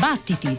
Battiti!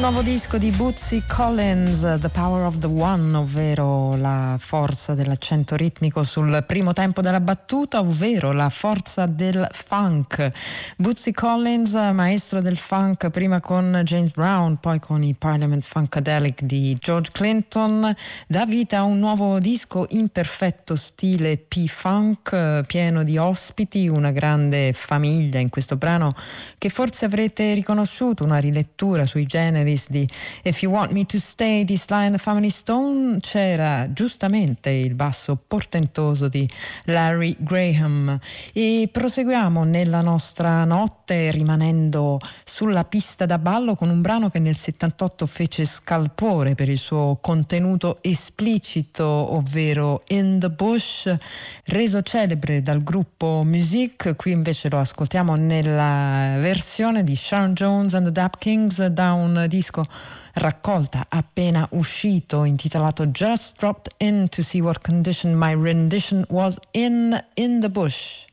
Nuovo disco di Bootsy Collins, The Power of the One, ovvero la forza dell'accento ritmico sul primo tempo della battuta, ovvero la forza del funk. Bootsy Collins, maestro del funk, prima con James Brown, poi con i Parliament Funkadelic di George Clinton, dà vita a un nuovo disco in perfetto stile P-funk, pieno di ospiti, una grande famiglia in questo brano che forse avrete riconosciuto, una rilettura sui generi di If You Want Me to Stay di Sly and the Family Stone. C'era giustamente il basso portentoso di Larry Graham. E proseguiamo nella nostra notte Lavette, rimanendo sulla pista da ballo con un brano che nel 78 fece scalpore per il suo contenuto esplicito, ovvero In the Bush, reso celebre dal gruppo Music. Qui invece lo ascoltiamo nella versione di Sharon Jones and the Dap Kings da un disco raccolta appena uscito intitolato Just Dropped In to See What Condition My Rendition Was In the Bush.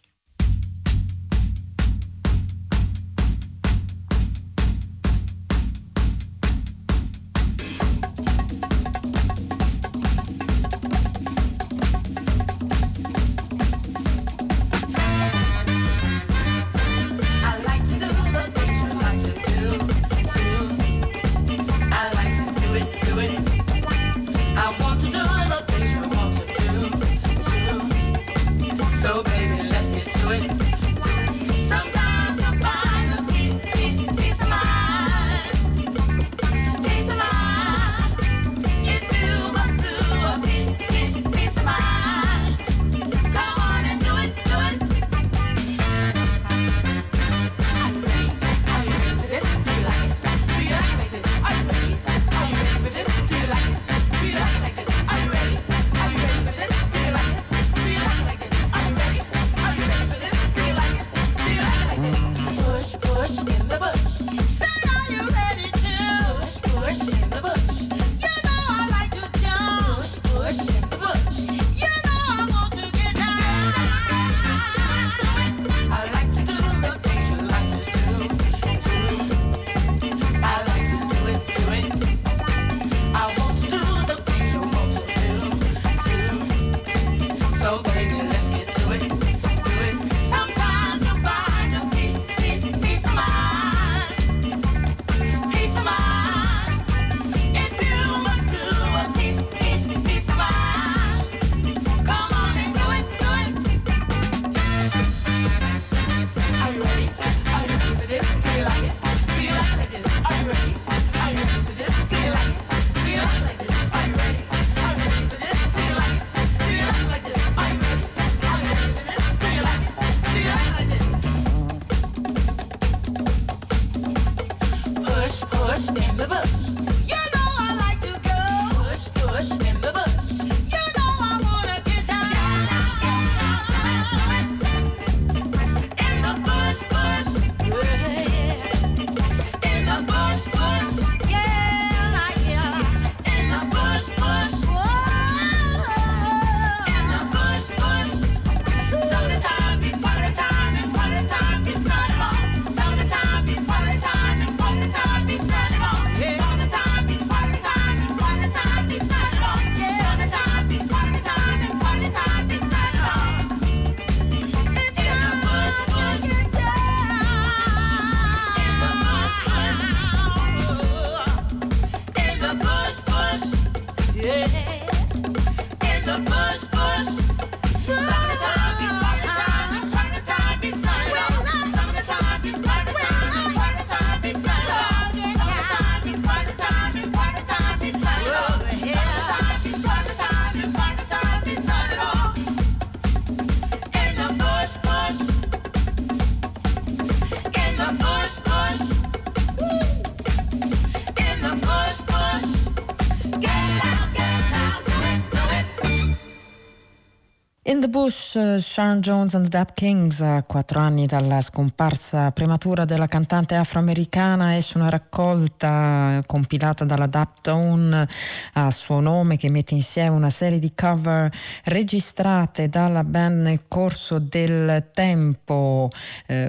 Sharon Jones and the Dap Kings. A 4 anni dalla scomparsa prematura della cantante afroamericana esce una raccolta compilata dalla Dap Tone a suo nome, che mette insieme una serie di cover registrate dalla band nel corso del tempo.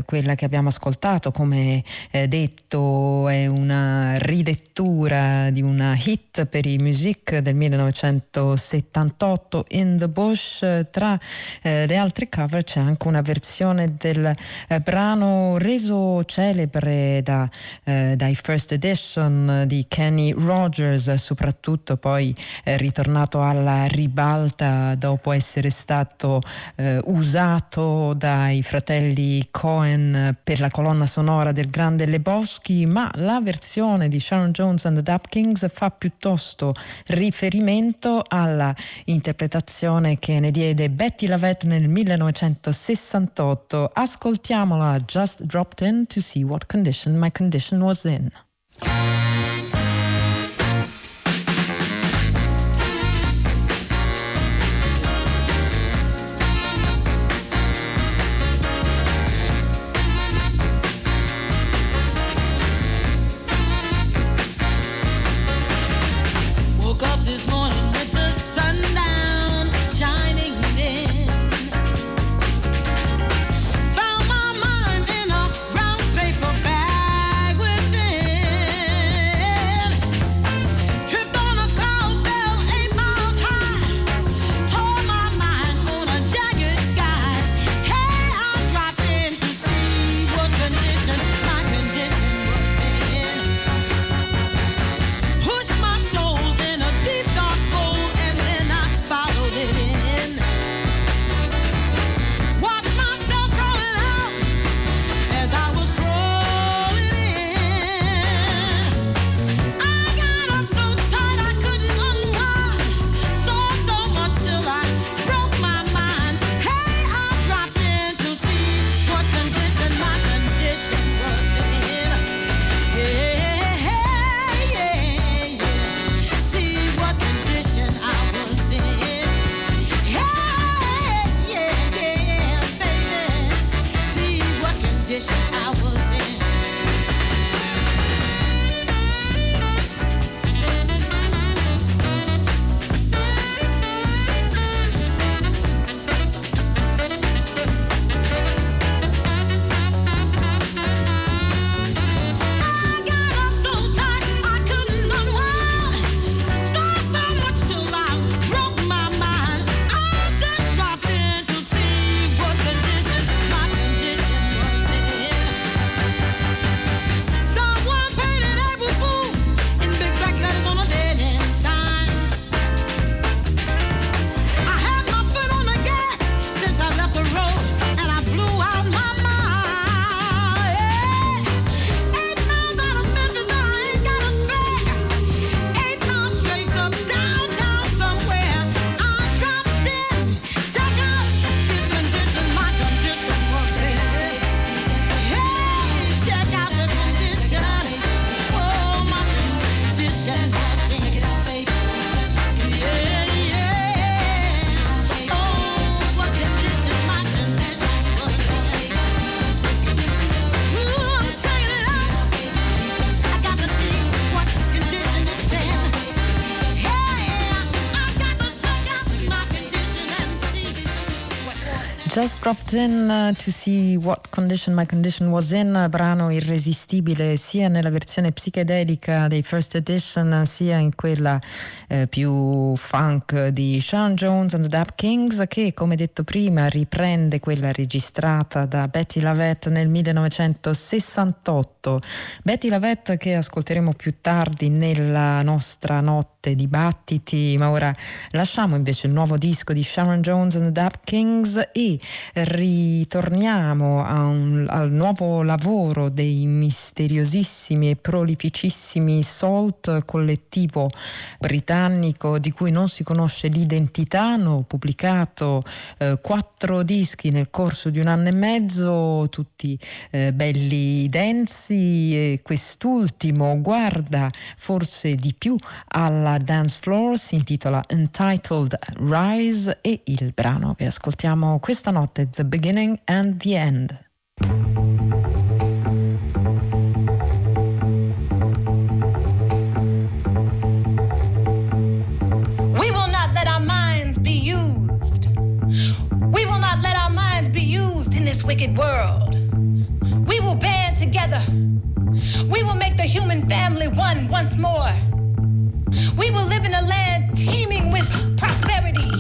Quella che abbiamo ascoltato, come detto, è una ridettura di una hit per i Music del 1978, In the Bush. Tra le altre cover c'è anche una versione del brano reso celebre dai First Edition di Kenny Rogers, soprattutto poi ritornato alla ribalta dopo essere stato usato dai fratelli Coen per la colonna sonora del Grande Lebowski. Ma la versione di Sharon Jones and the Dap Kings fa piuttosto riferimento alla interpretazione che ne diede Betty Lavette nel 1968. Ascoltiamola, Just Dropped In to See What Condition My Rendition Was In. Just Dropped In to See What Condition My Condition Was In, brano irresistibile sia nella versione psichedelica dei First Edition sia in quella più funk di Sharon Jones and the Dap Kings, che come detto prima riprende quella registrata da Betty Lavette nel 1968. Betty Lavette che ascolteremo più tardi nella nostra notte dibattiti, ma ora lasciamo invece il nuovo disco di Sharon Jones and the Dap Kings e ritorniamo al nuovo lavoro dei misteriosissimi e prolificissimi Salt, collettivo britannico di cui non si conosce l'identità. Hanno pubblicato 4 dischi nel corso di 1 anno e mezzo, tutti belli densi, e quest'ultimo guarda forse di più alla dance floor, si intitola Untitled Rise e il brano che ascoltiamo questa notte, The Beginning and the End. We will not let our minds be used. We will not let our minds be used in this wicked world. We will band together. We will make the human family one once more. We will live in a land teeming with prosperity,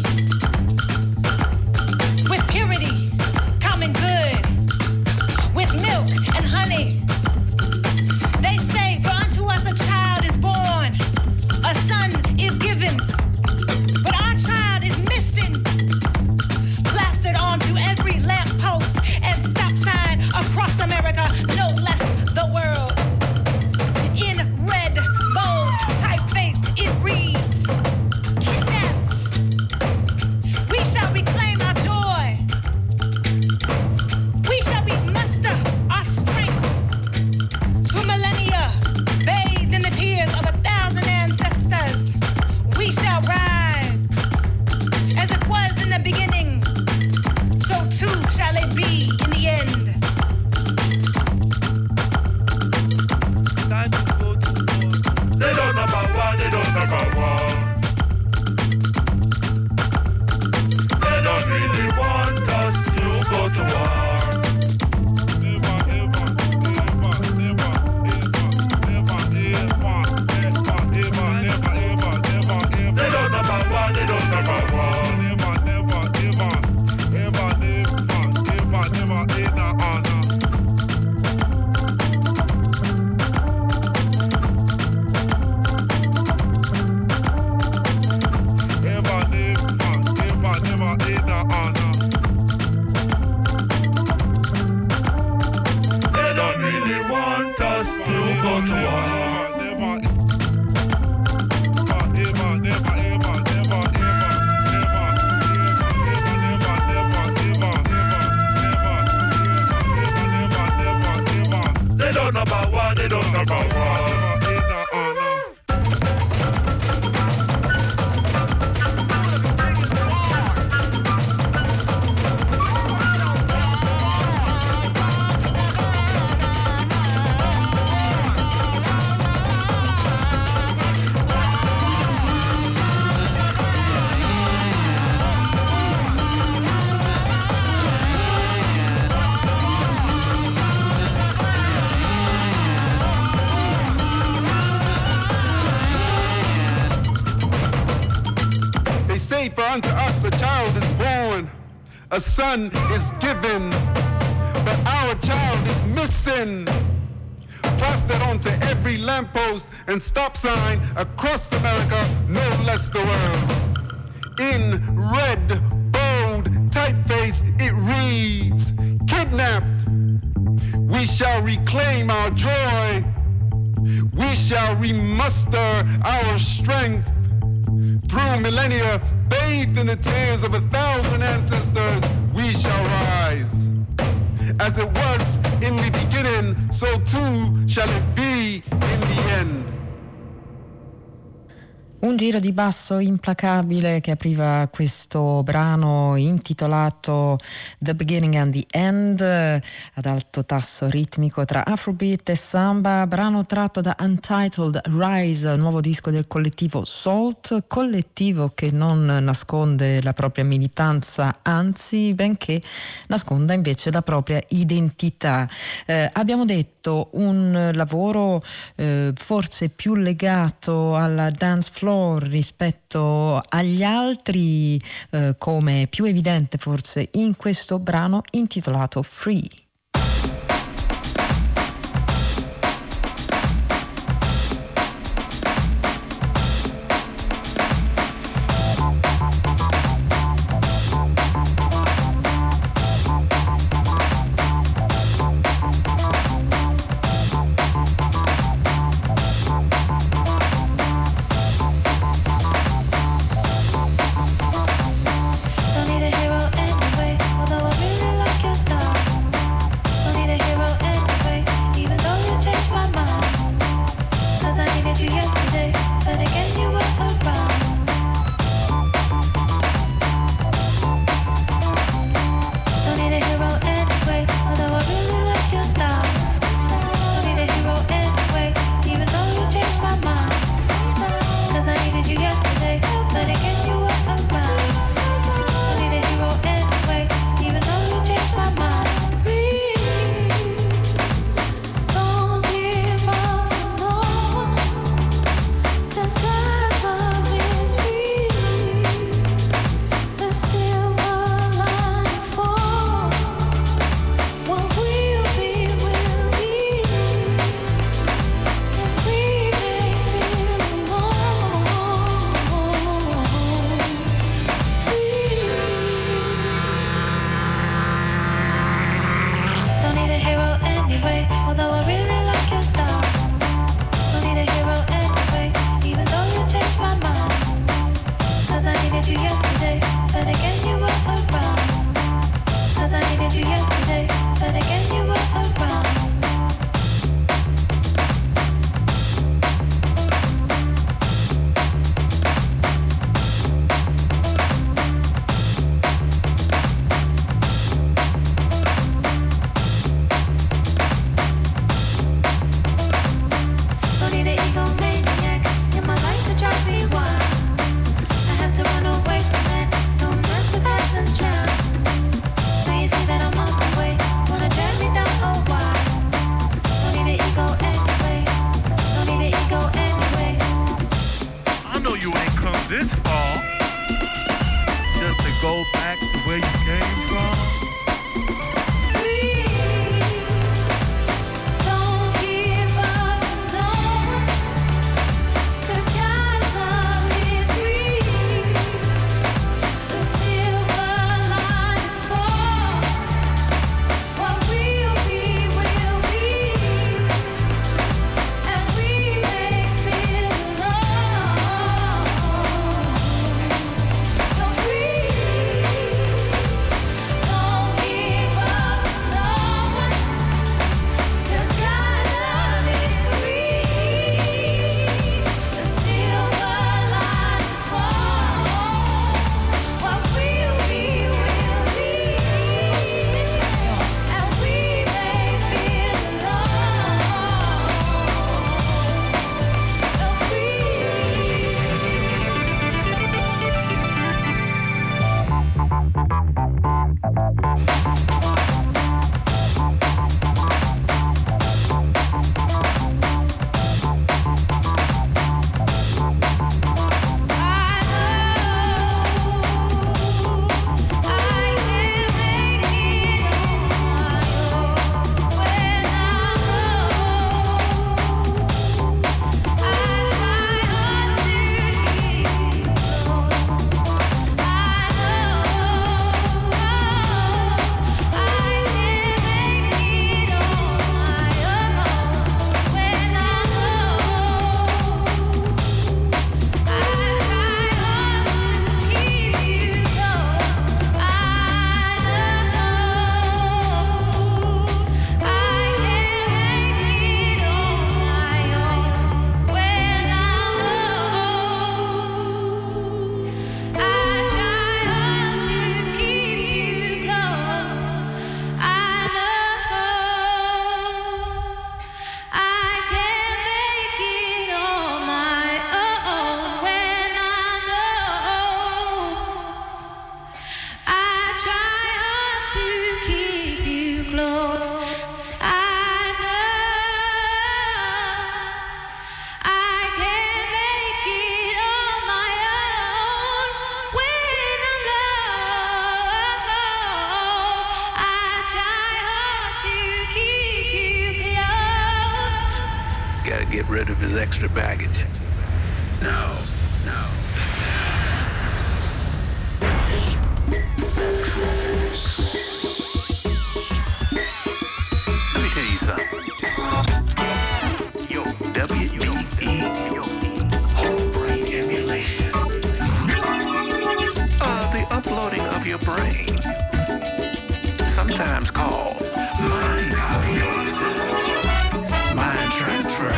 with purity, common good, with milk and honey. They say, for unto us a child is born, a son is given, but our child is missing, plastered onto every lamppost and stop sign across America, no less the world. In red, bold, typeface, it reads. They don't really want us to go to war. Never, never, ever, never, ever. They don't know about war, they don't know about war. For unto us a child is born, a son is given, but our child is missing. Plastered onto every lamppost and stop sign across America, no less the world. In red, bold typeface, it reads, kidnapped. We shall reclaim our joy. We shall remuster our strength. Through millennia, bathed in the tears of 1,000 ancestors, we shall rise. As it was in the beginning, so too shall it be in the end. Un giro di basso implacabile che apriva questo brano intitolato The Beginning and the End, ad alto tasso ritmico tra Afrobeat e Samba, brano tratto da Untitled Rise, nuovo disco del collettivo Salt, collettivo che non nasconde la propria militanza, anzi, benché nasconda invece la propria identità. Abbiamo detto un lavoro forse più legato alla dance floor rispetto agli altri, come più evidente forse in questo brano intitolato Free. get rid of his extra baggage. No, no. Let me tell you something. Yo, WBE, whole brain emulation. The uploading of your brain. Sometimes called mind copying. Mind transfer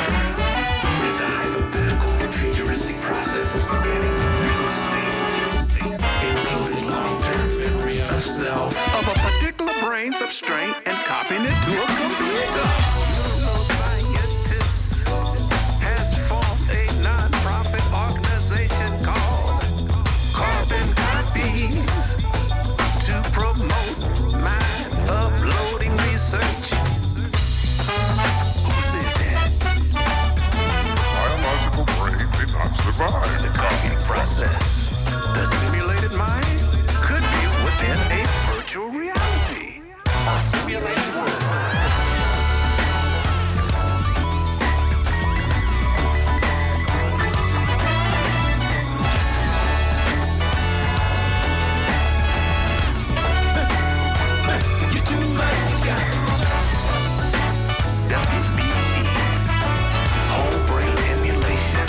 is a hypothetical, futuristic process of scanning mental states, including long-term memory of self, of a particular brain substrate and copying it to a computer. Neuroscientists has formed a non-profit organization called Carbon Copies to promote mind uploading research. The copying process. The simulated mind could be within a virtual reality, a simulated world. You're too much, yeah. WBE, whole brain emulation.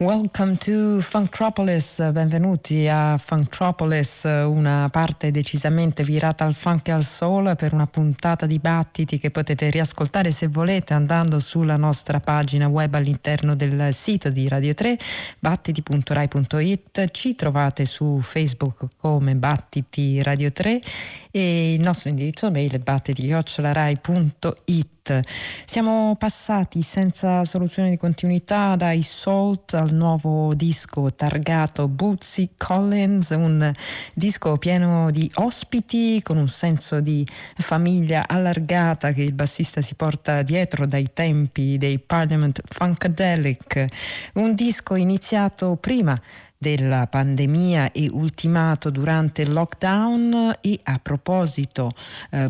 Welcome to Funktropolis, benvenuti a Funktropolis, una parte decisamente virata al funk e al soul per una puntata di battiti che potete riascoltare se volete andando sulla nostra pagina web all'interno del sito di Radio 3, battiti.rai.it, ci trovate su Facebook come Battiti Radio 3 e il nostro indirizzo mail è battiti@rai.it. Siamo passati senza soluzione di continuità dai Salt al nuovo disco targato Bootsy Collins, un disco pieno di ospiti con un senso di famiglia allargata che il bassista si porta dietro dai tempi dei Parliament Funkadelic, un disco iniziato prima della pandemia e ultimato durante il lockdown. E a proposito,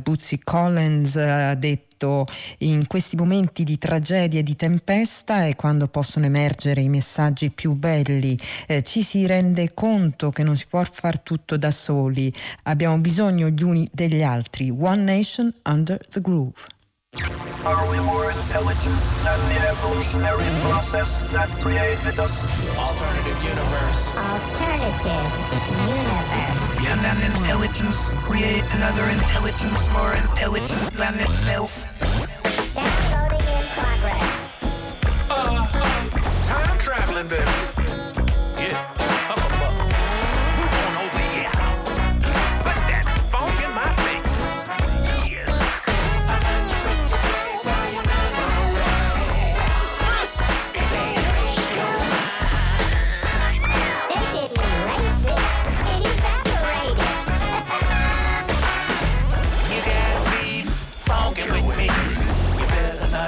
Bootsy Collins ha detto: in questi momenti di tragedia e di tempesta è quando possono emergere i messaggi più belli, ci si rende conto che non si può far tutto da soli, abbiamo bisogno gli uni degli altri. One Nation Under the Groove. Are we more intelligent than the evolutionary process that created us? Alternative universe. Alternative universe. Can an intelligence create another intelligence more intelligent than itself? Downloading in progress. Time traveling, baby. Yeah. Move on over here. Put that funk in my face.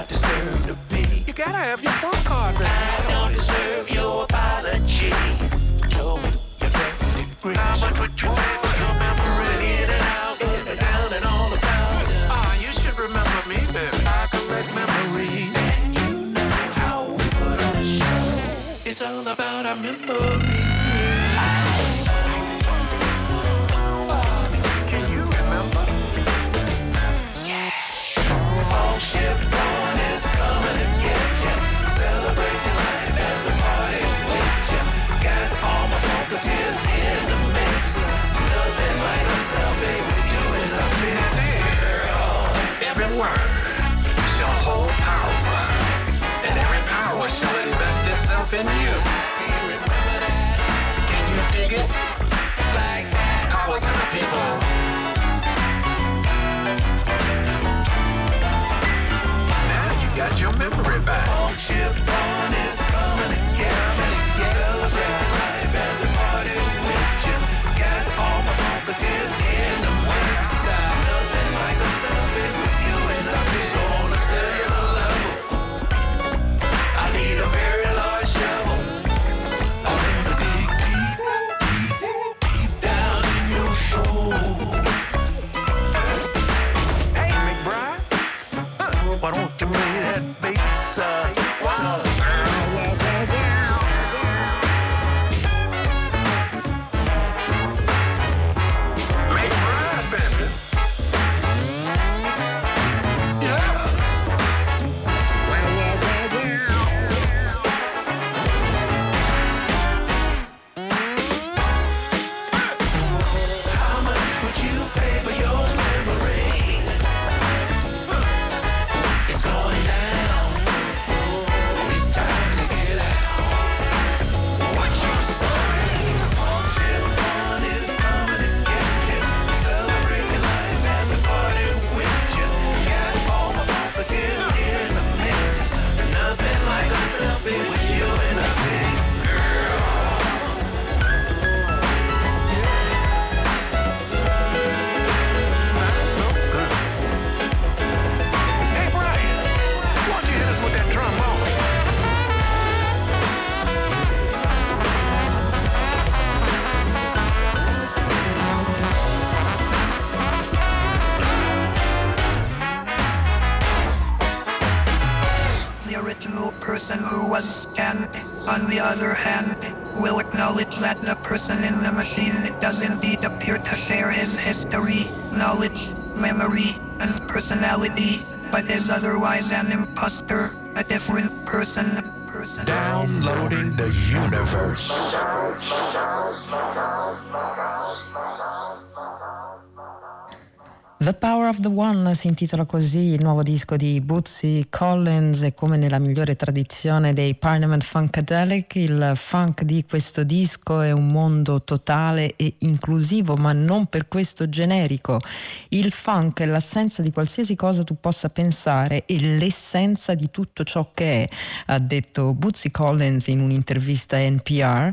Deserve to be. You gotta have your phone card back. I don't deserve your apology. Tell me your perfect degree. How much would you pay for your memory? In and out, in and down, and all the time. Ah, you should remember me, baby. I collect memories, and you know how we put on a show. It's all about our memories. Can you remember? Yes. Fall shift. Coming and get ya, celebrate your life as we party with ya. Got all my funketeers in the mix. Nothing like a selfie with you in a bit. Girl, every word is your whole power, and every power shall invest itself in you. Can you dig it? Like that. Power to the people. Got your memory back. Funk shift one is coming again. Celebrate your life at the party with you. Got all my funketeers in the mix. Nothing like a selfie with you and a bitch. So on a cellular level, I need a very large shovel. I wanna dig deep, deep, deep down in your soul. Hey, McBride, why don't you play that bass? Wow. Make it right, baby. Yeah. How much would you pay for your memory? It's going down. It's time to get out. What you say? Till one is coming to get you. Celebrate your life at the party with you. Got all my funketeers in the mix. Nothing like a selfie with you and a big girl. Sounds so good. Hey, Brian, why don't you hit us with that trombone? The original person who was scanned, on the other hand, will acknowledge that the person in the machine does indeed appear to share his history, knowledge, memory, and personality, but is otherwise an imposter. a different person. Downloading the universe. The Power of the One si intitola così il nuovo disco di Bootsy Collins e, come nella migliore tradizione dei Parliament Funkadelic, il funk di questo disco è un mondo totale e inclusivo, ma non per questo generico. Il funk è l'assenza di qualsiasi cosa tu possa pensare e l'essenza di tutto ciò che è, ha detto Bootsy Collins in un'intervista a NPR.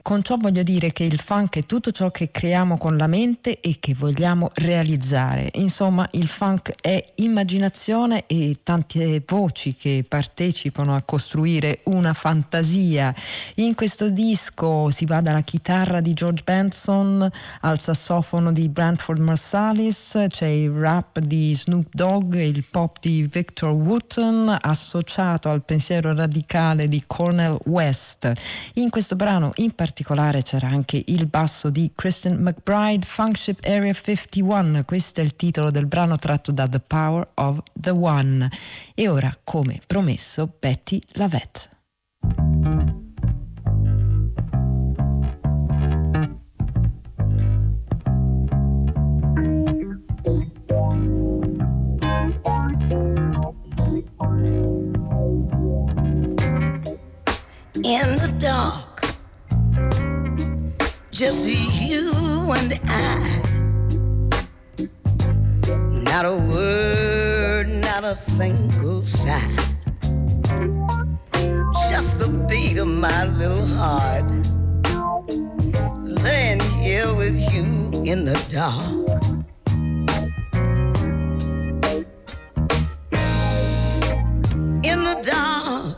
Con ciò voglio dire che il funk è tutto ciò che creiamo con la mente e che vogliamo realizzare. Insomma, il funk è immaginazione e tante voci che partecipano a costruire una fantasia. In questo disco si va dalla chitarra di George Benson al sassofono di Branford Marsalis, c'è il rap di Snoop Dogg e il pop di Victor Wooten associato al pensiero radicale di Cornel West. In questo brano in particolare c'era anche il basso di Christian McBride, Funkship Area 51. Questo è il titolo del brano tratto da The Power of the One. E ora, come promesso, Betty Lavette. In the dark, just you and I. Not a word, not a single sigh. Just the beat of my little heart, laying here with you in the dark. In the dark,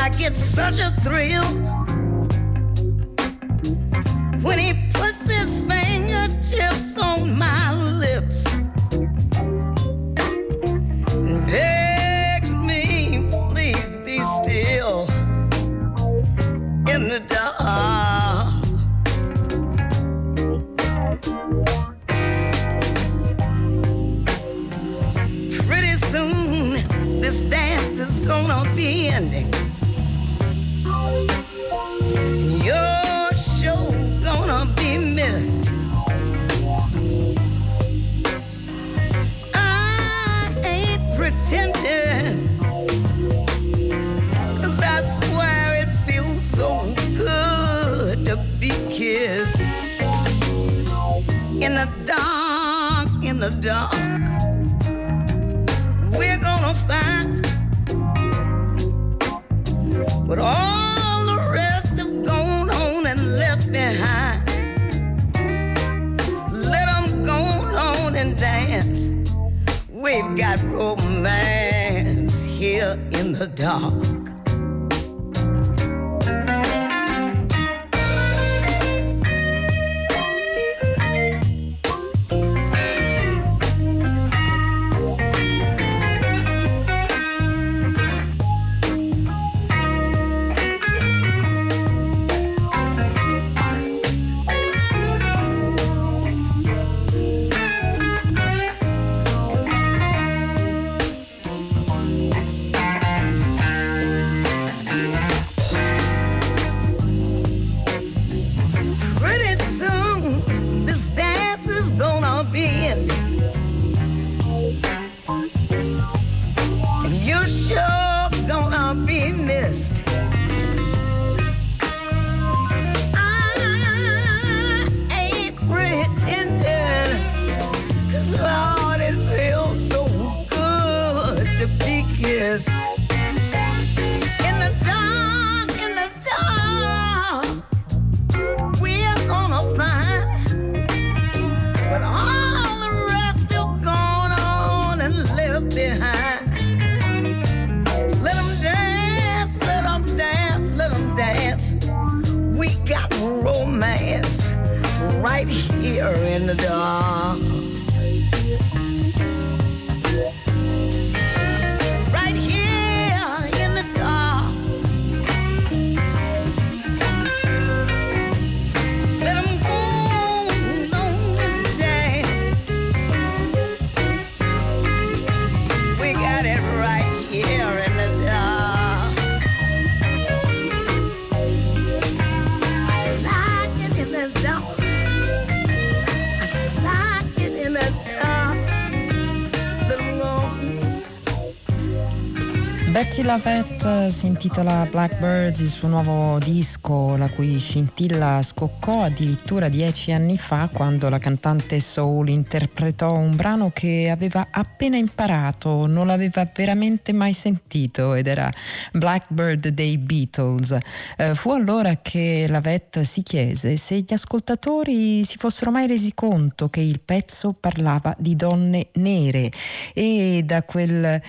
I get such a thrill when he puts his fingertips on my lips and begs me, please be still in the dark. Pretty soon this dance is gonna be ending. Your show gonna be missed. I ain't pretending, 'cause I swear it feels so good to be kissed in the dark, in the dark. We're gonna find what all the rest have gone on and left behind. Dance. We've got romance here in the dark. Betty Lavette si intitola Blackbirds, il suo nuovo disco, la cui scintilla scoccò addirittura 10 anni fa quando la cantante soul interpretò un brano che aveva appena imparato, non l'aveva veramente mai sentito, ed era Blackbird dei Beatles. Fu allora che Lavette si chiese se gli ascoltatori si fossero mai resi conto che il pezzo parlava di donne nere, e da quel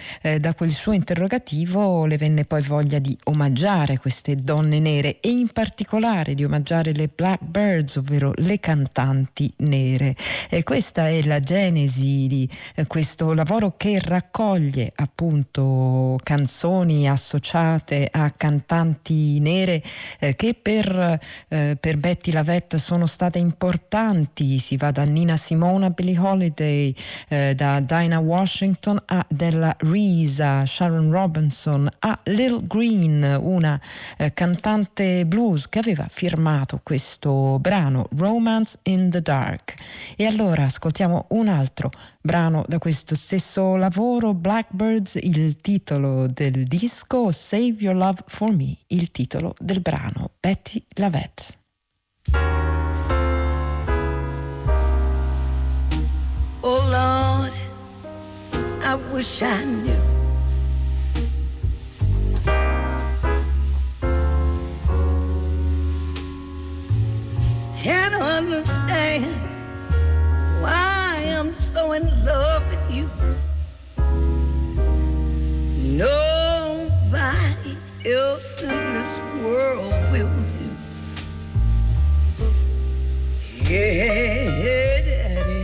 suo interrogativo le venne poi voglia di omaggiare queste donne nere, e in particolare di omaggiare le Blackbirds, ovvero le cantanti nere. E questa è la genesi di questo lavoro che raccoglie appunto canzoni associate a cantanti nere che per Betty Lavette sono state importanti. Si va da Nina Simone a Billie Holiday, da Dinah Washington a Della Reese, Sharon Robinson a Lil Green, una cantante blues che aveva firmato questo brano Romance in the Dark. E allora ascoltiamo un altro brano da questo stesso lavoro, Blackbirds, il titolo del disco, Save Your Love For Me, il titolo del brano, Betty Lavette. Oh Lord, I wish I knew and understand why I'm so in love with you. Nobody else in this world will do. Yeah, Daddy,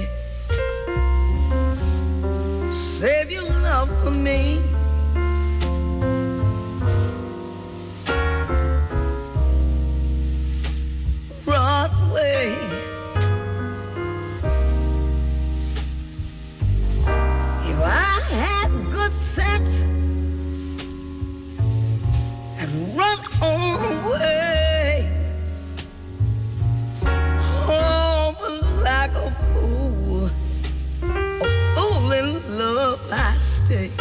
save your love for me. Broadway, if I had good sense, I'd run on away. Oh, but like a fool in love I stay.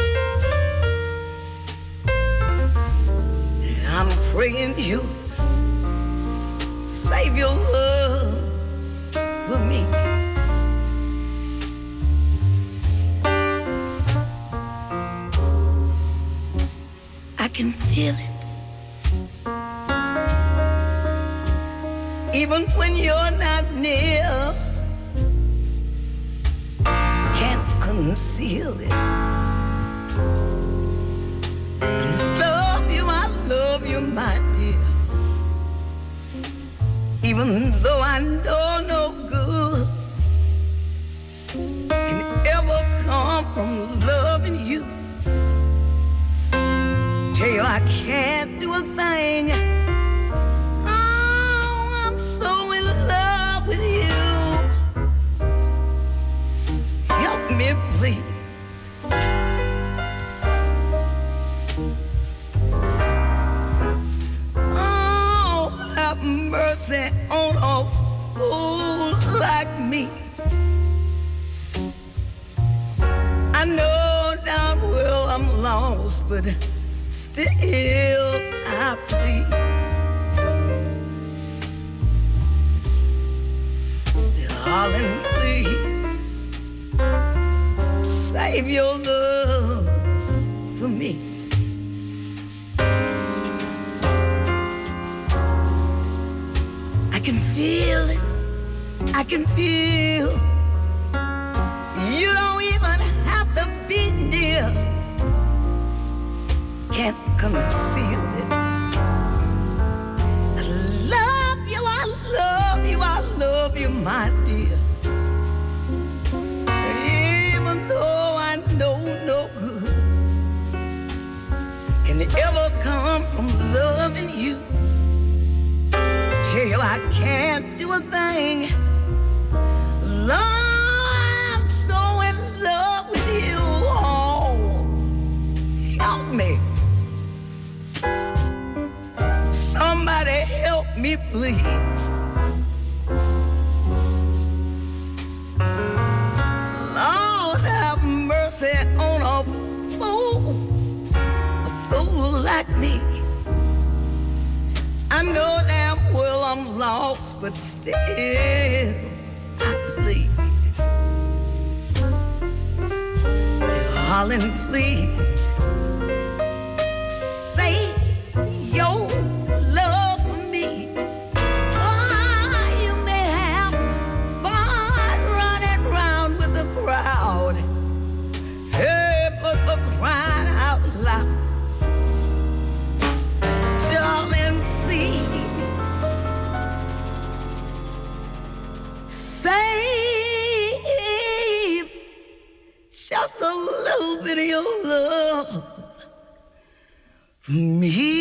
I'm praying you save your love for me. I can feel it, even when you're not near. Can't conceal it. I love you, my dear. Even though I know no good can ever come from loving you, tell you I can't do a thing. Oh, I'm so in love with you. Help me, please. Mercy on a fool like me. I know darn well I'm lost, but still I plead, darling, please save your love for me. I can feel it, I can feel. You don't even have to be near. Can't conceal it. I love you, I love you, I love you, my dear. Even though I know no good can ever come from loving you, tell you I can't do a thing. Lord, I'm so in love with you. Oh, help me. Somebody help me, please. Lord, have mercy on a fool. like me. I know damn well I'm lost, but still I plead. Darling, please save your love for me. Oh, you may have fun running round with the crowd. Hey, but for crying out loud, darling, please save just a little bit of your love for me.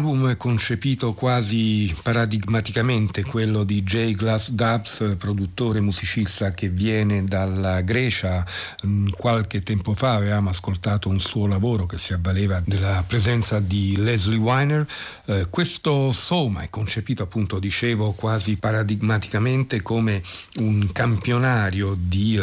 L'album è concepito quasi paradigmaticamente, quello di Jay Glass Dubs, produttore e musicista che viene dalla Grecia. Qualche tempo fa avevamo ascoltato un suo lavoro che si avvaleva della presenza di Leslie Weiner. Questo Soma è concepito, appunto, dicevo, quasi paradigmaticamente come un campionario di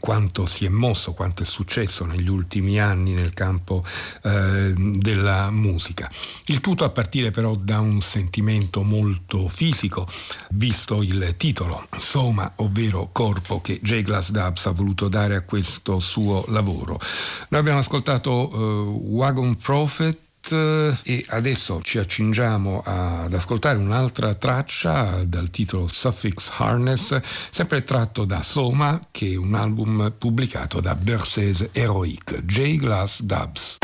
quanto si è mosso, quanto è successo negli ultimi anni nel campo della musica. Il tutto a partire però da un sentimento molto fisico, visto il titolo, Soma, ovvero corpo, che Jay Glass Dubs ha voluto dare a questo suo lavoro. Noi abbiamo ascoltato Wagon Prophet e adesso ci accingiamo ad ascoltare un'altra traccia dal titolo Suffix Harness, sempre tratto da Soma, che è un album pubblicato da Berceuse Heroique, Jay Glass Dubs.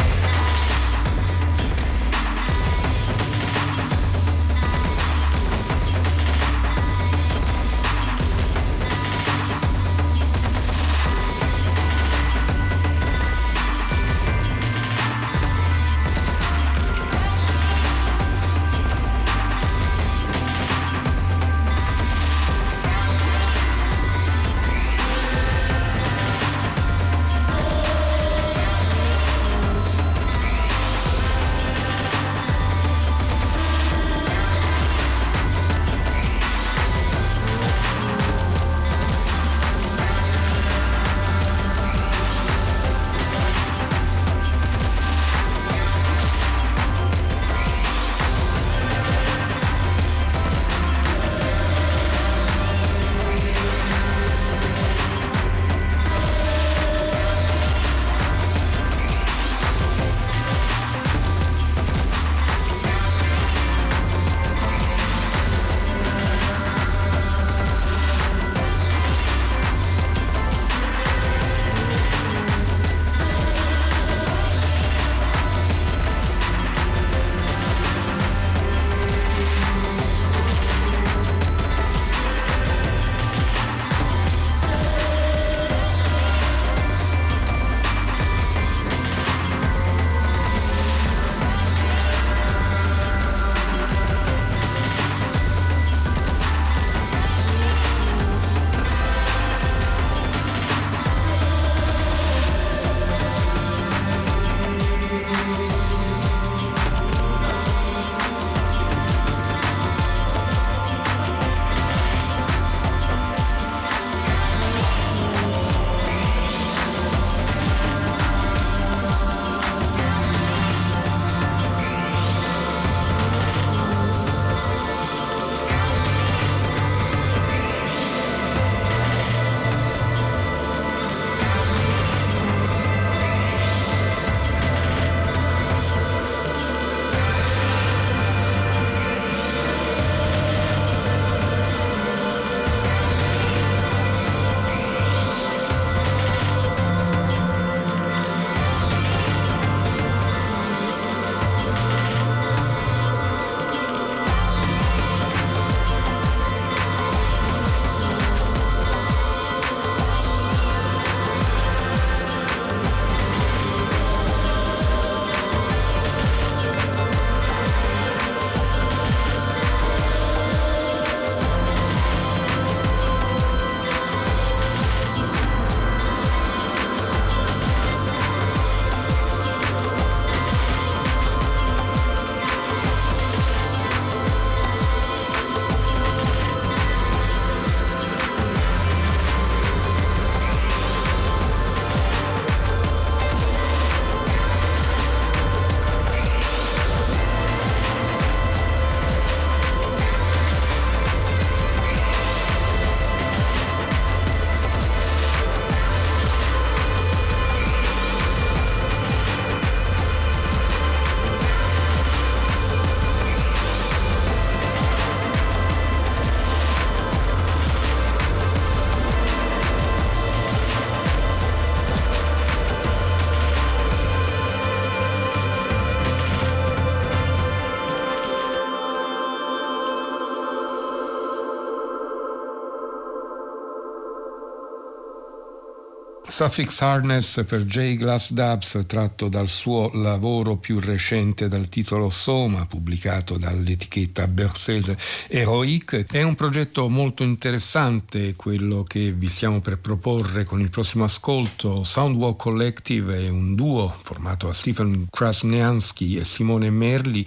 Suffix Harness per Jay Glass Dubs, tratto dal suo lavoro più recente dal titolo Soma, pubblicato dall'etichetta Berceuse Heroique. È un progetto molto interessante quello che vi stiamo per proporre con il prossimo ascolto. Soundwalk Collective è un duo formato a Stephen Krasniansky e Simone Merli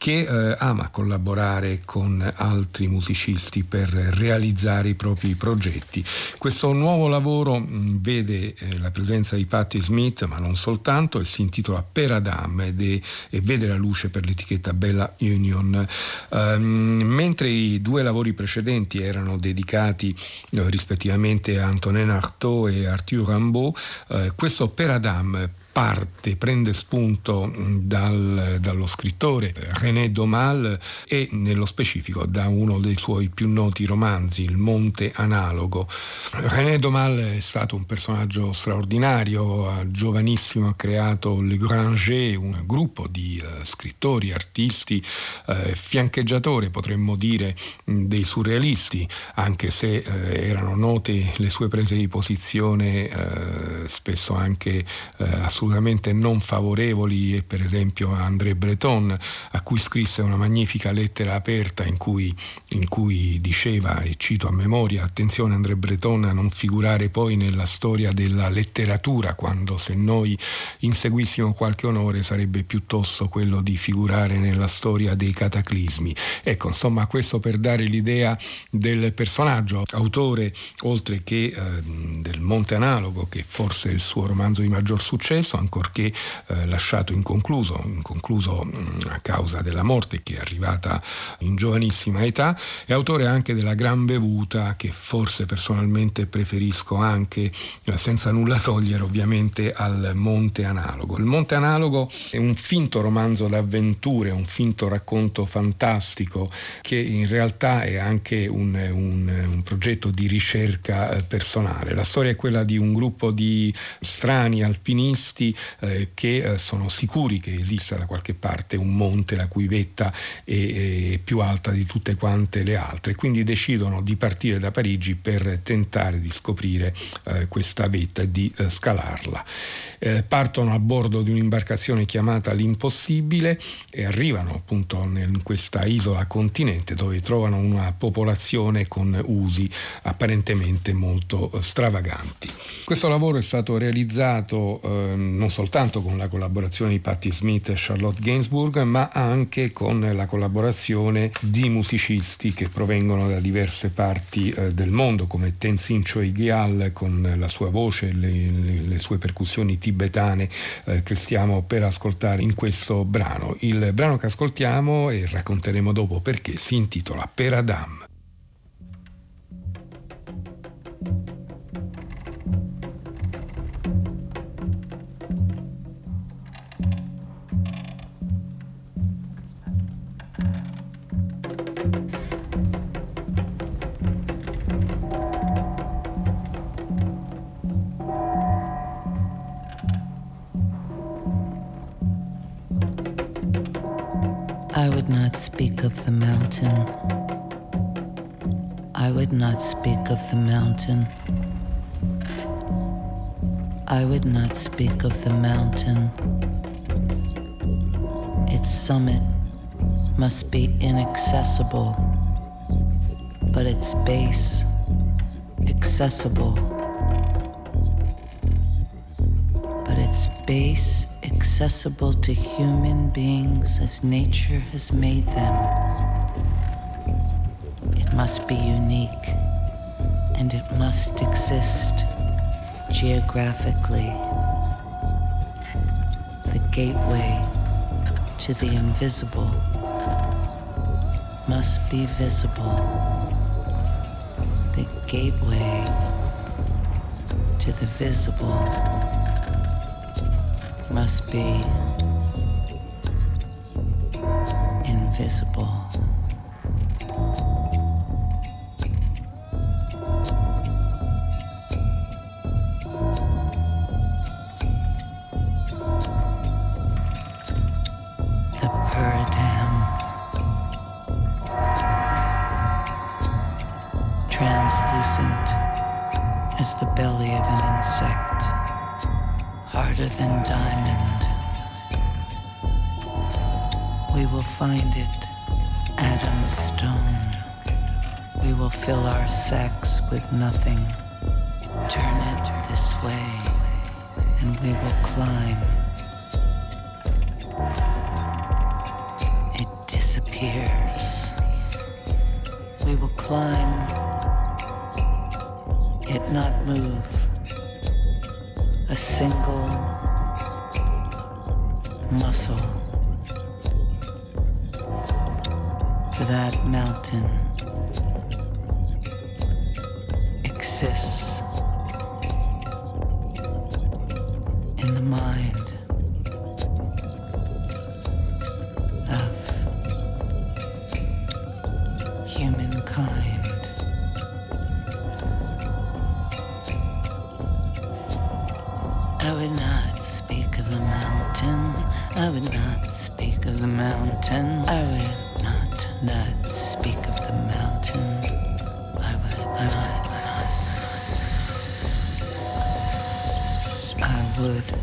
che ama collaborare con altri musicisti per realizzare i propri progetti. Questo nuovo lavoro vede la presenza di Patti Smith, ma non soltanto, e si intitola Per Adam e vede la luce per l'etichetta Bella Union. Mentre i due lavori precedenti erano dedicati rispettivamente a Antonin Artaud e Arthur Rimbaud, questo Per Adam prende spunto dallo scrittore René Daumal e nello specifico da uno dei suoi più noti romanzi, Il Monte Analogo. René Daumal è stato un personaggio straordinario, giovanissimo ha creato Le Granger, un gruppo di scrittori, artisti, fiancheggiatore potremmo dire dei surrealisti, anche se erano note le sue prese di posizione spesso anche assolutamente non favorevoli, per esempio a André Breton, a cui scrisse una magnifica lettera aperta in cui diceva, e cito a memoria: attenzione André Breton a non figurare poi nella storia della letteratura, quando se noi inseguissimo qualche onore sarebbe piuttosto quello di figurare nella storia dei cataclismi. Ecco, insomma, questo per dare l'idea del personaggio, autore oltre che del Monte Analogo, che forse è il suo romanzo di maggior successo, ancorché lasciato inconcluso a causa della morte che è arrivata in giovanissima età. È autore anche della Gran Bevuta, che forse personalmente preferisco anche, senza nulla togliere ovviamente, al Monte Analogo. Il Monte Analogo è un finto romanzo d'avventure, un finto racconto fantastico che in realtà è anche un progetto di ricerca personale. La storia è quella di un gruppo di strani alpinisti che sono sicuri che esista da qualche parte un monte la cui vetta è più alta di tutte quante le altre, quindi decidono di partire da Parigi per tentare di scoprire questa vetta e di scalarla. Partono a bordo di un'imbarcazione chiamata l'Impossibile e arrivano appunto in questa isola continente, dove trovano una popolazione con usi apparentemente molto stravaganti. Questo lavoro è stato realizzato non soltanto con la collaborazione di Patti Smith e Charlotte Gainsbourg, ma anche con la collaborazione di musicisti che provengono da diverse parti del mondo, come Tenzin Choigyal con la sua voce e le sue percussioni tibetane che stiamo per ascoltare in questo brano. Il brano che ascoltiamo, e racconteremo dopo perché, si intitola Per Adam. I would not speak of the mountain. I would not speak of the mountain. I would not speak of the mountain. Its summit must be inaccessible, but its base accessible. But its base accessible to human beings as nature has made them. It must be unique, and it must exist geographically. The gateway to the invisible must be visible. The gateway to the visible must be invisible. The peridam, translucent as the belly of an insect. harder than diamond. We will find it, Adam's stone. We will fill our sacks with nothing. Turn it this way, and we will climb. It disappears. We will climb, yet not move. A single muscle for that mountain exists in the mind of humankind. I would not speak of the mountain. I would not speak of the mountain. I would not speak of the mountain. I would not. I would not speak.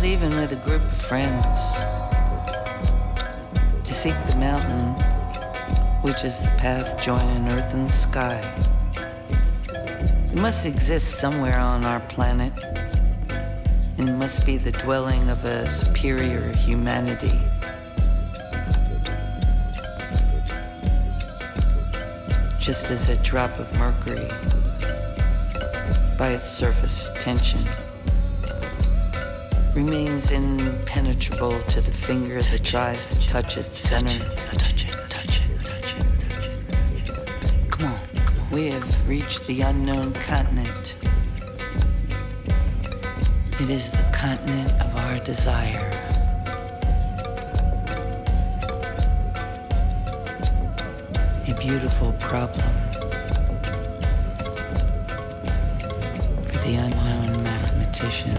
Leaving with a group of friends to seek the mountain, which is the path joining earth and sky. It must exist somewhere on our planet, and it must be the dwelling of a superior humanity. Just as a drop of mercury by its surface tension remains impenetrable to the finger that tries to touch its center. Come on, we have reached the unknown continent. It is the continent of our desire. A beautiful problem for the unknown mathematician.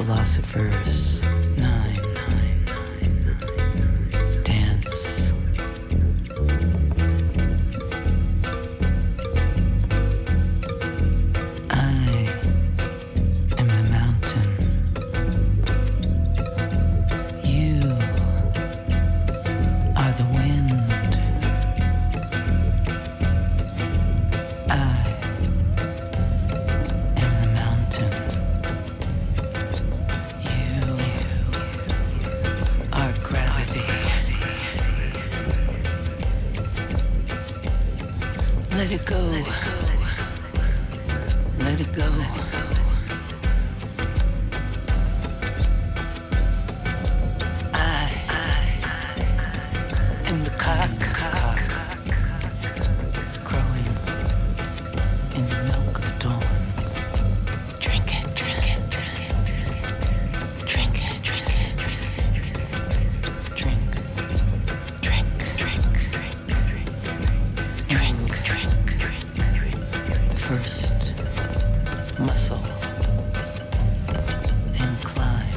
Philosophers, nine, dance. I am the mountain. You are the wind. Let it go. Let it go. I am the cock crowing in the milk of dawn. Drink it, drink it, drink it, drink, drink, drink, drink, drink, drink. First, muscle, and climb.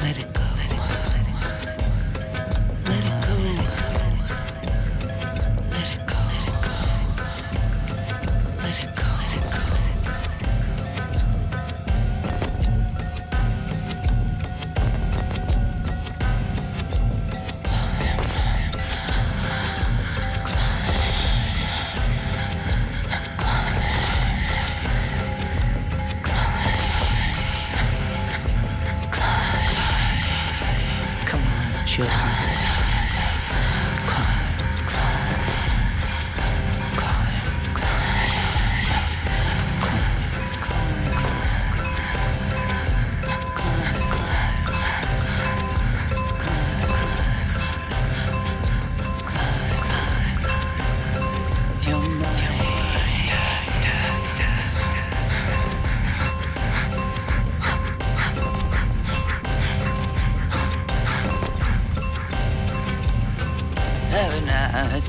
Let it go. Let it go. Let it go. Let it go.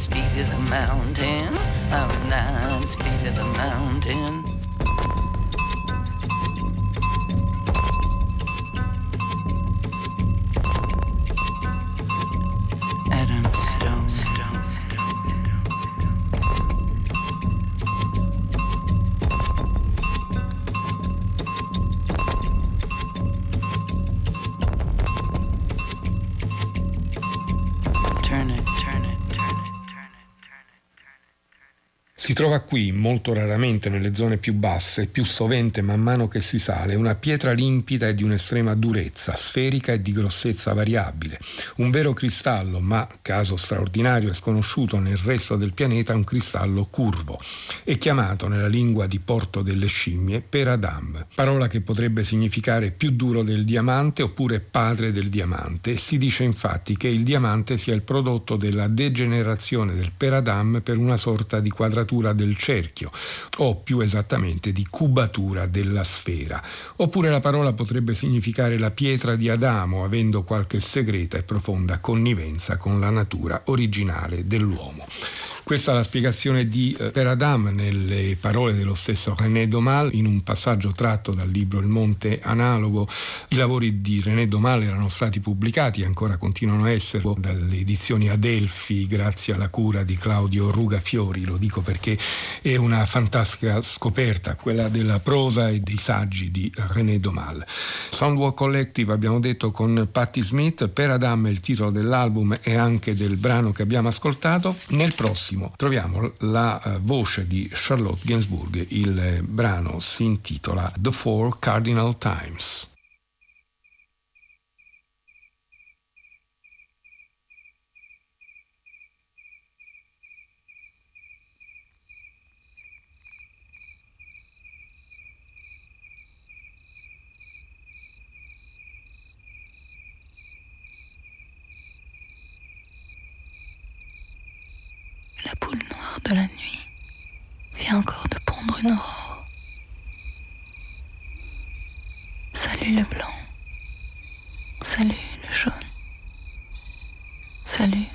speak of the mountain. I would not speak of the mountain. Si trova qui, molto raramente nelle zone più basse, più sovente man mano che si sale, una pietra limpida e di un'estrema durezza, sferica e di grossezza variabile. Un vero cristallo, ma, caso straordinario e sconosciuto nel resto del pianeta, un cristallo curvo. È chiamato nella lingua di Porto delle Scimmie Per Adam, parola che potrebbe significare più duro del diamante oppure padre del diamante. Si dice infatti che il diamante sia il prodotto della degenerazione del Per Adam per una sorta di quadratura del cerchio, o più esattamente di cubatura della sfera. Oppure la parola potrebbe significare la pietra di Adamo, avendo qualche segreta e profonda connivenza con la natura originale dell'uomo. Questa è la spiegazione di Per Adam nelle parole dello stesso René Daumal in un passaggio tratto dal libro Il Monte Analogo. I lavori di René Daumal erano stati pubblicati e ancora continuano a esserlo dalle edizioni Adelphi grazie alla cura di Claudio Rugafiori, lo dico perché è una fantastica scoperta quella della prosa e dei saggi di René Daumal. Soundwalk Collective, abbiamo detto, con Patti Smith. Per Adam è il titolo dell'album e anche del brano che abbiamo ascoltato. Nel prossimo troviamo la voce di Charlotte Gainsbourg. Il brano si intitola The Four Cardinal Times. De la nuit vient encore de pondre une aurore. Salut le blanc, salut le jaune, salut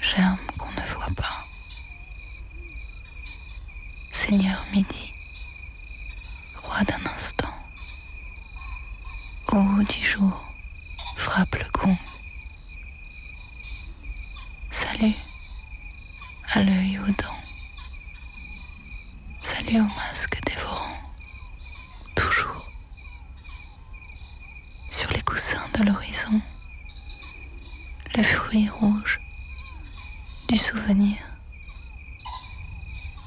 germe qu'on ne voit pas. Seigneur midi, roi d'un instant, au haut du jour frappe le gong. Salut à l'œil aux dents, salut au masque dévorant, toujours. Sur les coussins de l'horizon, le fruit rouge du souvenir.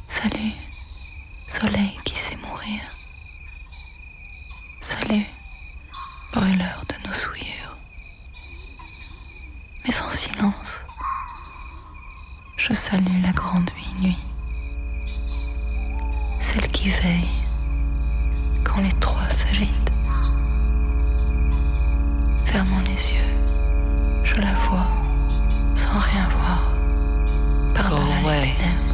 Salut, soleil qui sait mourir. Salut, brûleur de nos souillures. Mais en silence, je salue la grande minuit, celle qui veille quand les trois s'agitent. Fermant les yeux, je la vois sans rien voir par-delà les ténèbres.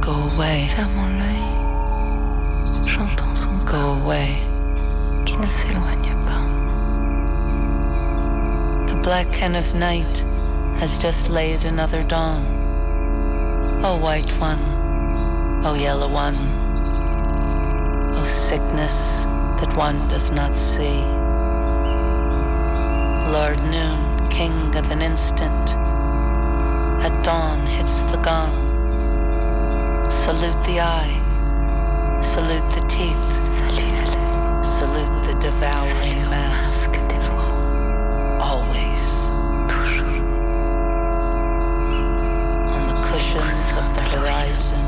Go away. Fermant l'œil, j'entends son go corps away qui ne s'éloigne pas. The black can of night has just laid another dawn. O white one, O yellow one, O sickness that one does not see. Lord Noon, king of an instant, at dawn hits the gong. Salute the eye, salute the teeth, salute the devouring mask. Always. Of the horizon,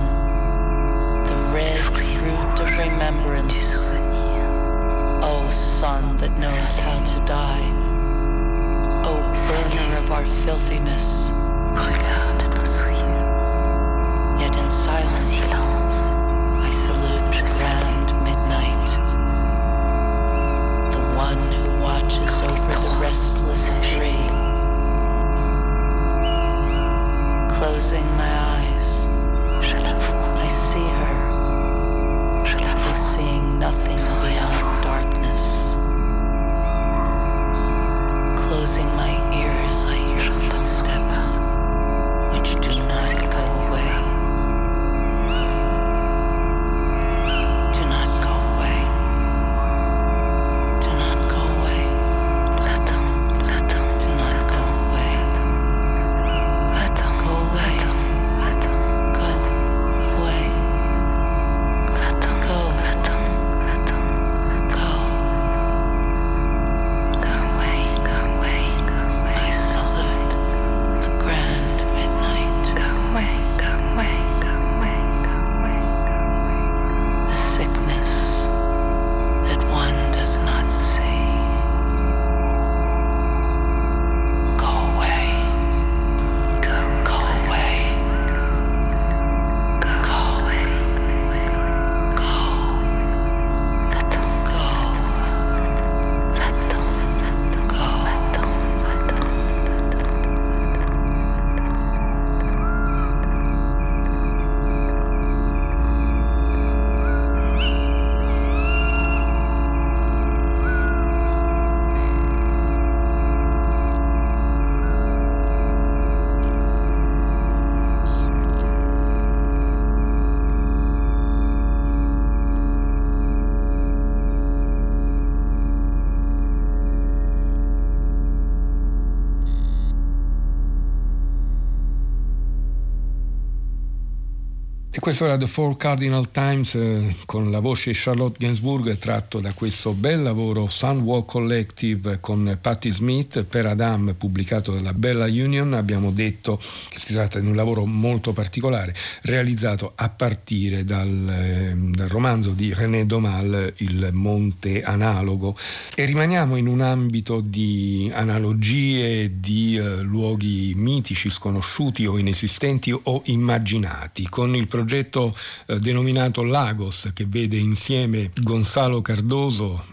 the red fruit of remembrance. O sun that knows how to die, O burner of our filthiness, yet in silence I salute the grand midnight, the one who watches over the restless tree. Closing my eyes, I see her, who seeing nothing beyond darkness. Closing my ears, I hear footsteps, questo era The Four Cardinal Times con la voce Charlotte Gainsbourg, tratto da questo bel lavoro Soundwalk Collective con Patti Smith, Per Adam, pubblicato dalla Bella Union. Abbiamo detto che si tratta di un lavoro molto particolare, realizzato a partire dal romanzo di René Daumal, Il Monte Analogo. E rimaniamo in un ambito di analogie, di luoghi mitici, sconosciuti o inesistenti o immaginati, con il progetto denominato Lagos, che vede insieme Gonzalo Cardoso,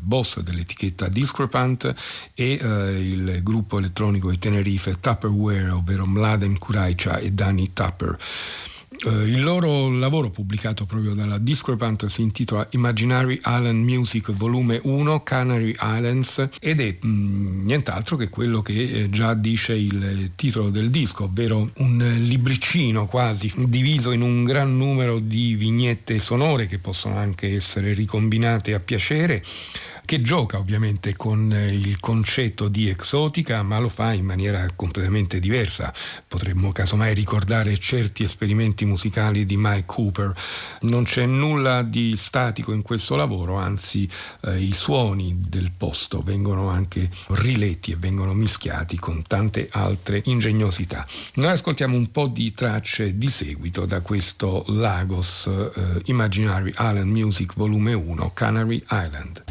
boss dell'etichetta Discrepant, e il gruppo elettronico di Tenerife Tupperware, ovvero Mladen Kurajca e Dani Tupper. Il loro lavoro, pubblicato proprio dalla Discrepant, si intitola Imaginary Island Music Volume 1 Canary Islands, ed è nient'altro che quello che già dice il titolo del disco, ovvero un libricino quasi diviso in un gran numero di vignette sonore che possono anche essere ricombinate a piacere, che gioca ovviamente con il concetto di exotica, ma lo fa in maniera completamente diversa. Potremmo casomai ricordare certi esperimenti musicali di Mike Cooper. Non c'è nulla di statico in questo lavoro, anzi i suoni del posto vengono anche riletti e vengono mischiati con tante altre ingegnosità. Noi ascoltiamo un po' di tracce di seguito da questo Lagos, Imaginary Island Music Volume 1 Canary Island.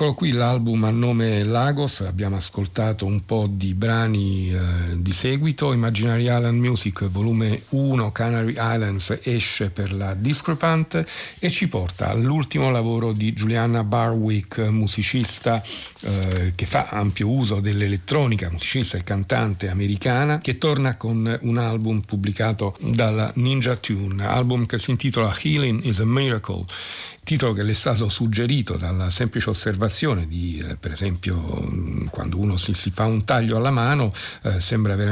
Eccolo qui l'album a nome Lagos, abbiamo ascoltato un po' di brani di seguito. Imaginary Island Music volume 1 Canary Islands esce per la Discrepant e ci porta all'ultimo lavoro di Juliana Barwick, musicista che fa ampio uso dell'elettronica, musicista e cantante americana, che torna con un album pubblicato dalla Ninja Tune, album che si intitola Healing is a Miracle, titolo che le è stato suggerito dalla semplice osservazione di, per esempio, quando uno si fa un taglio alla mano, la mano sembra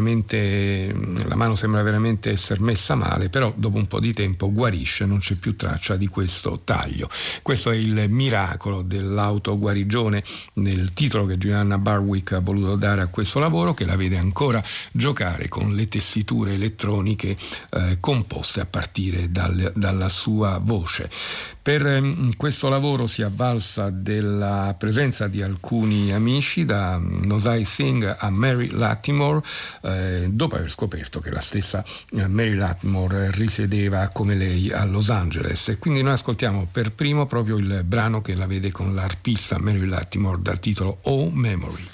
veramente essere messa male, però dopo un po' di tempo guarisce, non c'è più traccia di questo taglio. Questo è il miracolo dell'autoguarigione nel titolo che Juliana Barwick ha voluto dare a questo lavoro, che la vede ancora giocare con le tessiture elettroniche composte a partire dalla sua voce. Per questo lavoro si è avvalsa della presenza di alcuni amici, da Nozai Singh a Mary Latimore, dopo aver scoperto che la stessa Mary Latimore risiedeva come lei a Los Angeles. E quindi noi ascoltiamo per primo proprio il brano che la vede con l'arpista Mary Latimore, dal titolo Oh Memory.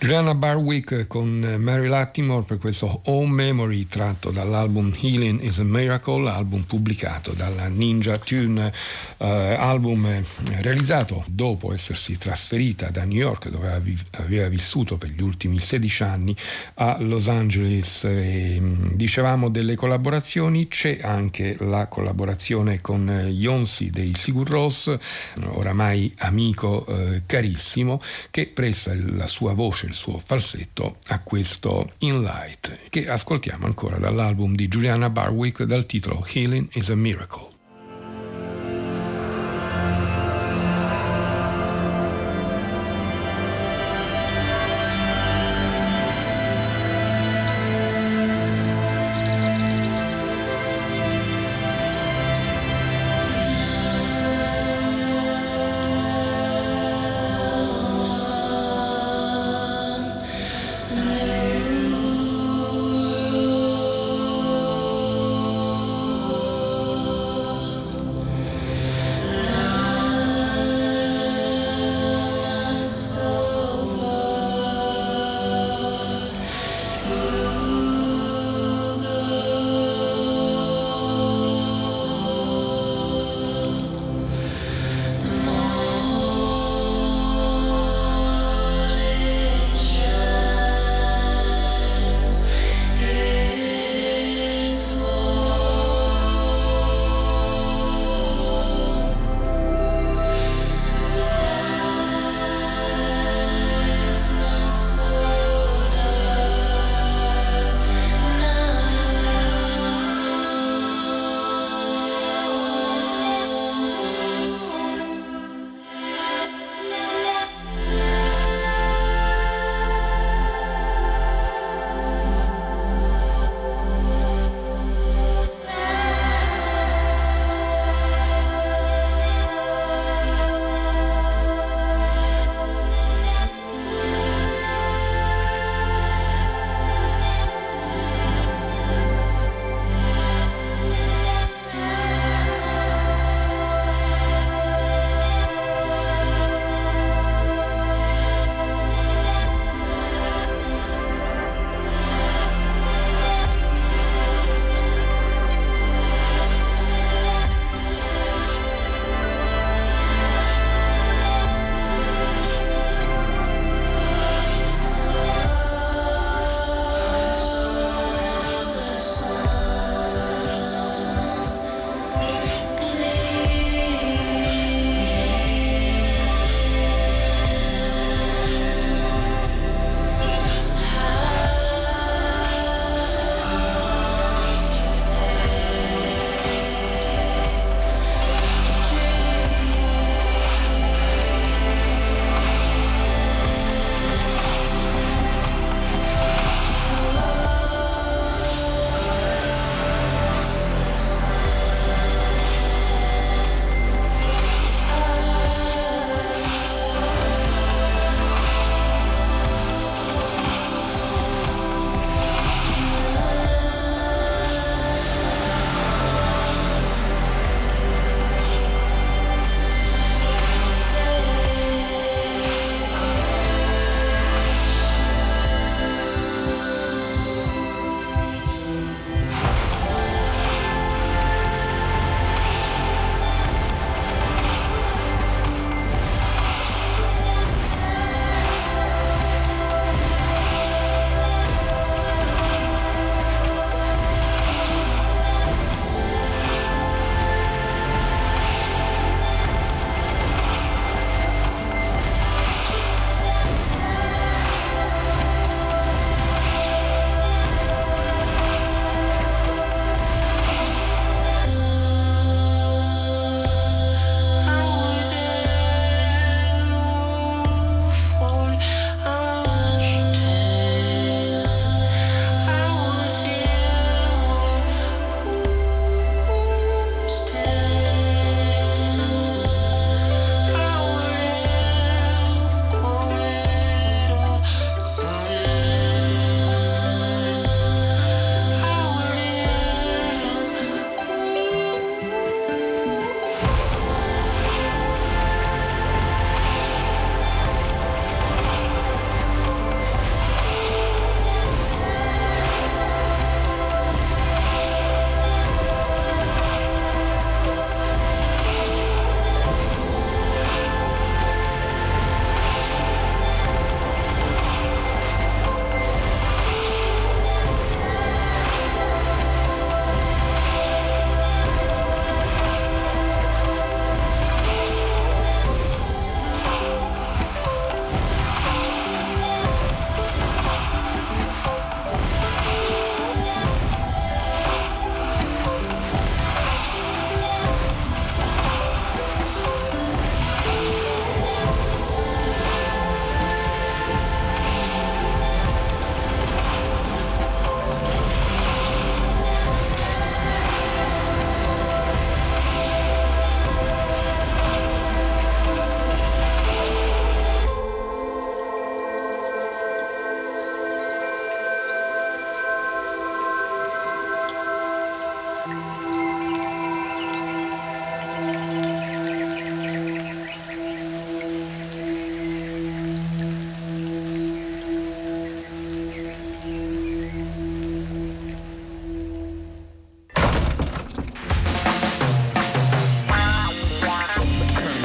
Joanna Barwick con Mary Latimore per questo Home Memory tratto dall'album Healing is a Miracle, album pubblicato dalla Ninja Tune, album realizzato dopo essersi trasferita da New York, dove aveva vissuto per gli ultimi 16 anni, a Los Angeles. E, dicevamo delle collaborazioni, c'è anche la collaborazione con Yonsi dei Sigur Rós, oramai amico carissimo, che presta la sua voce, il suo falsetto a questo In Light che ascoltiamo ancora dall'album di Joanna Barwick dal titolo Healing is a Miracle.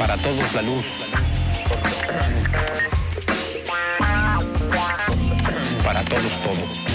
para todos la luz, para todos todo.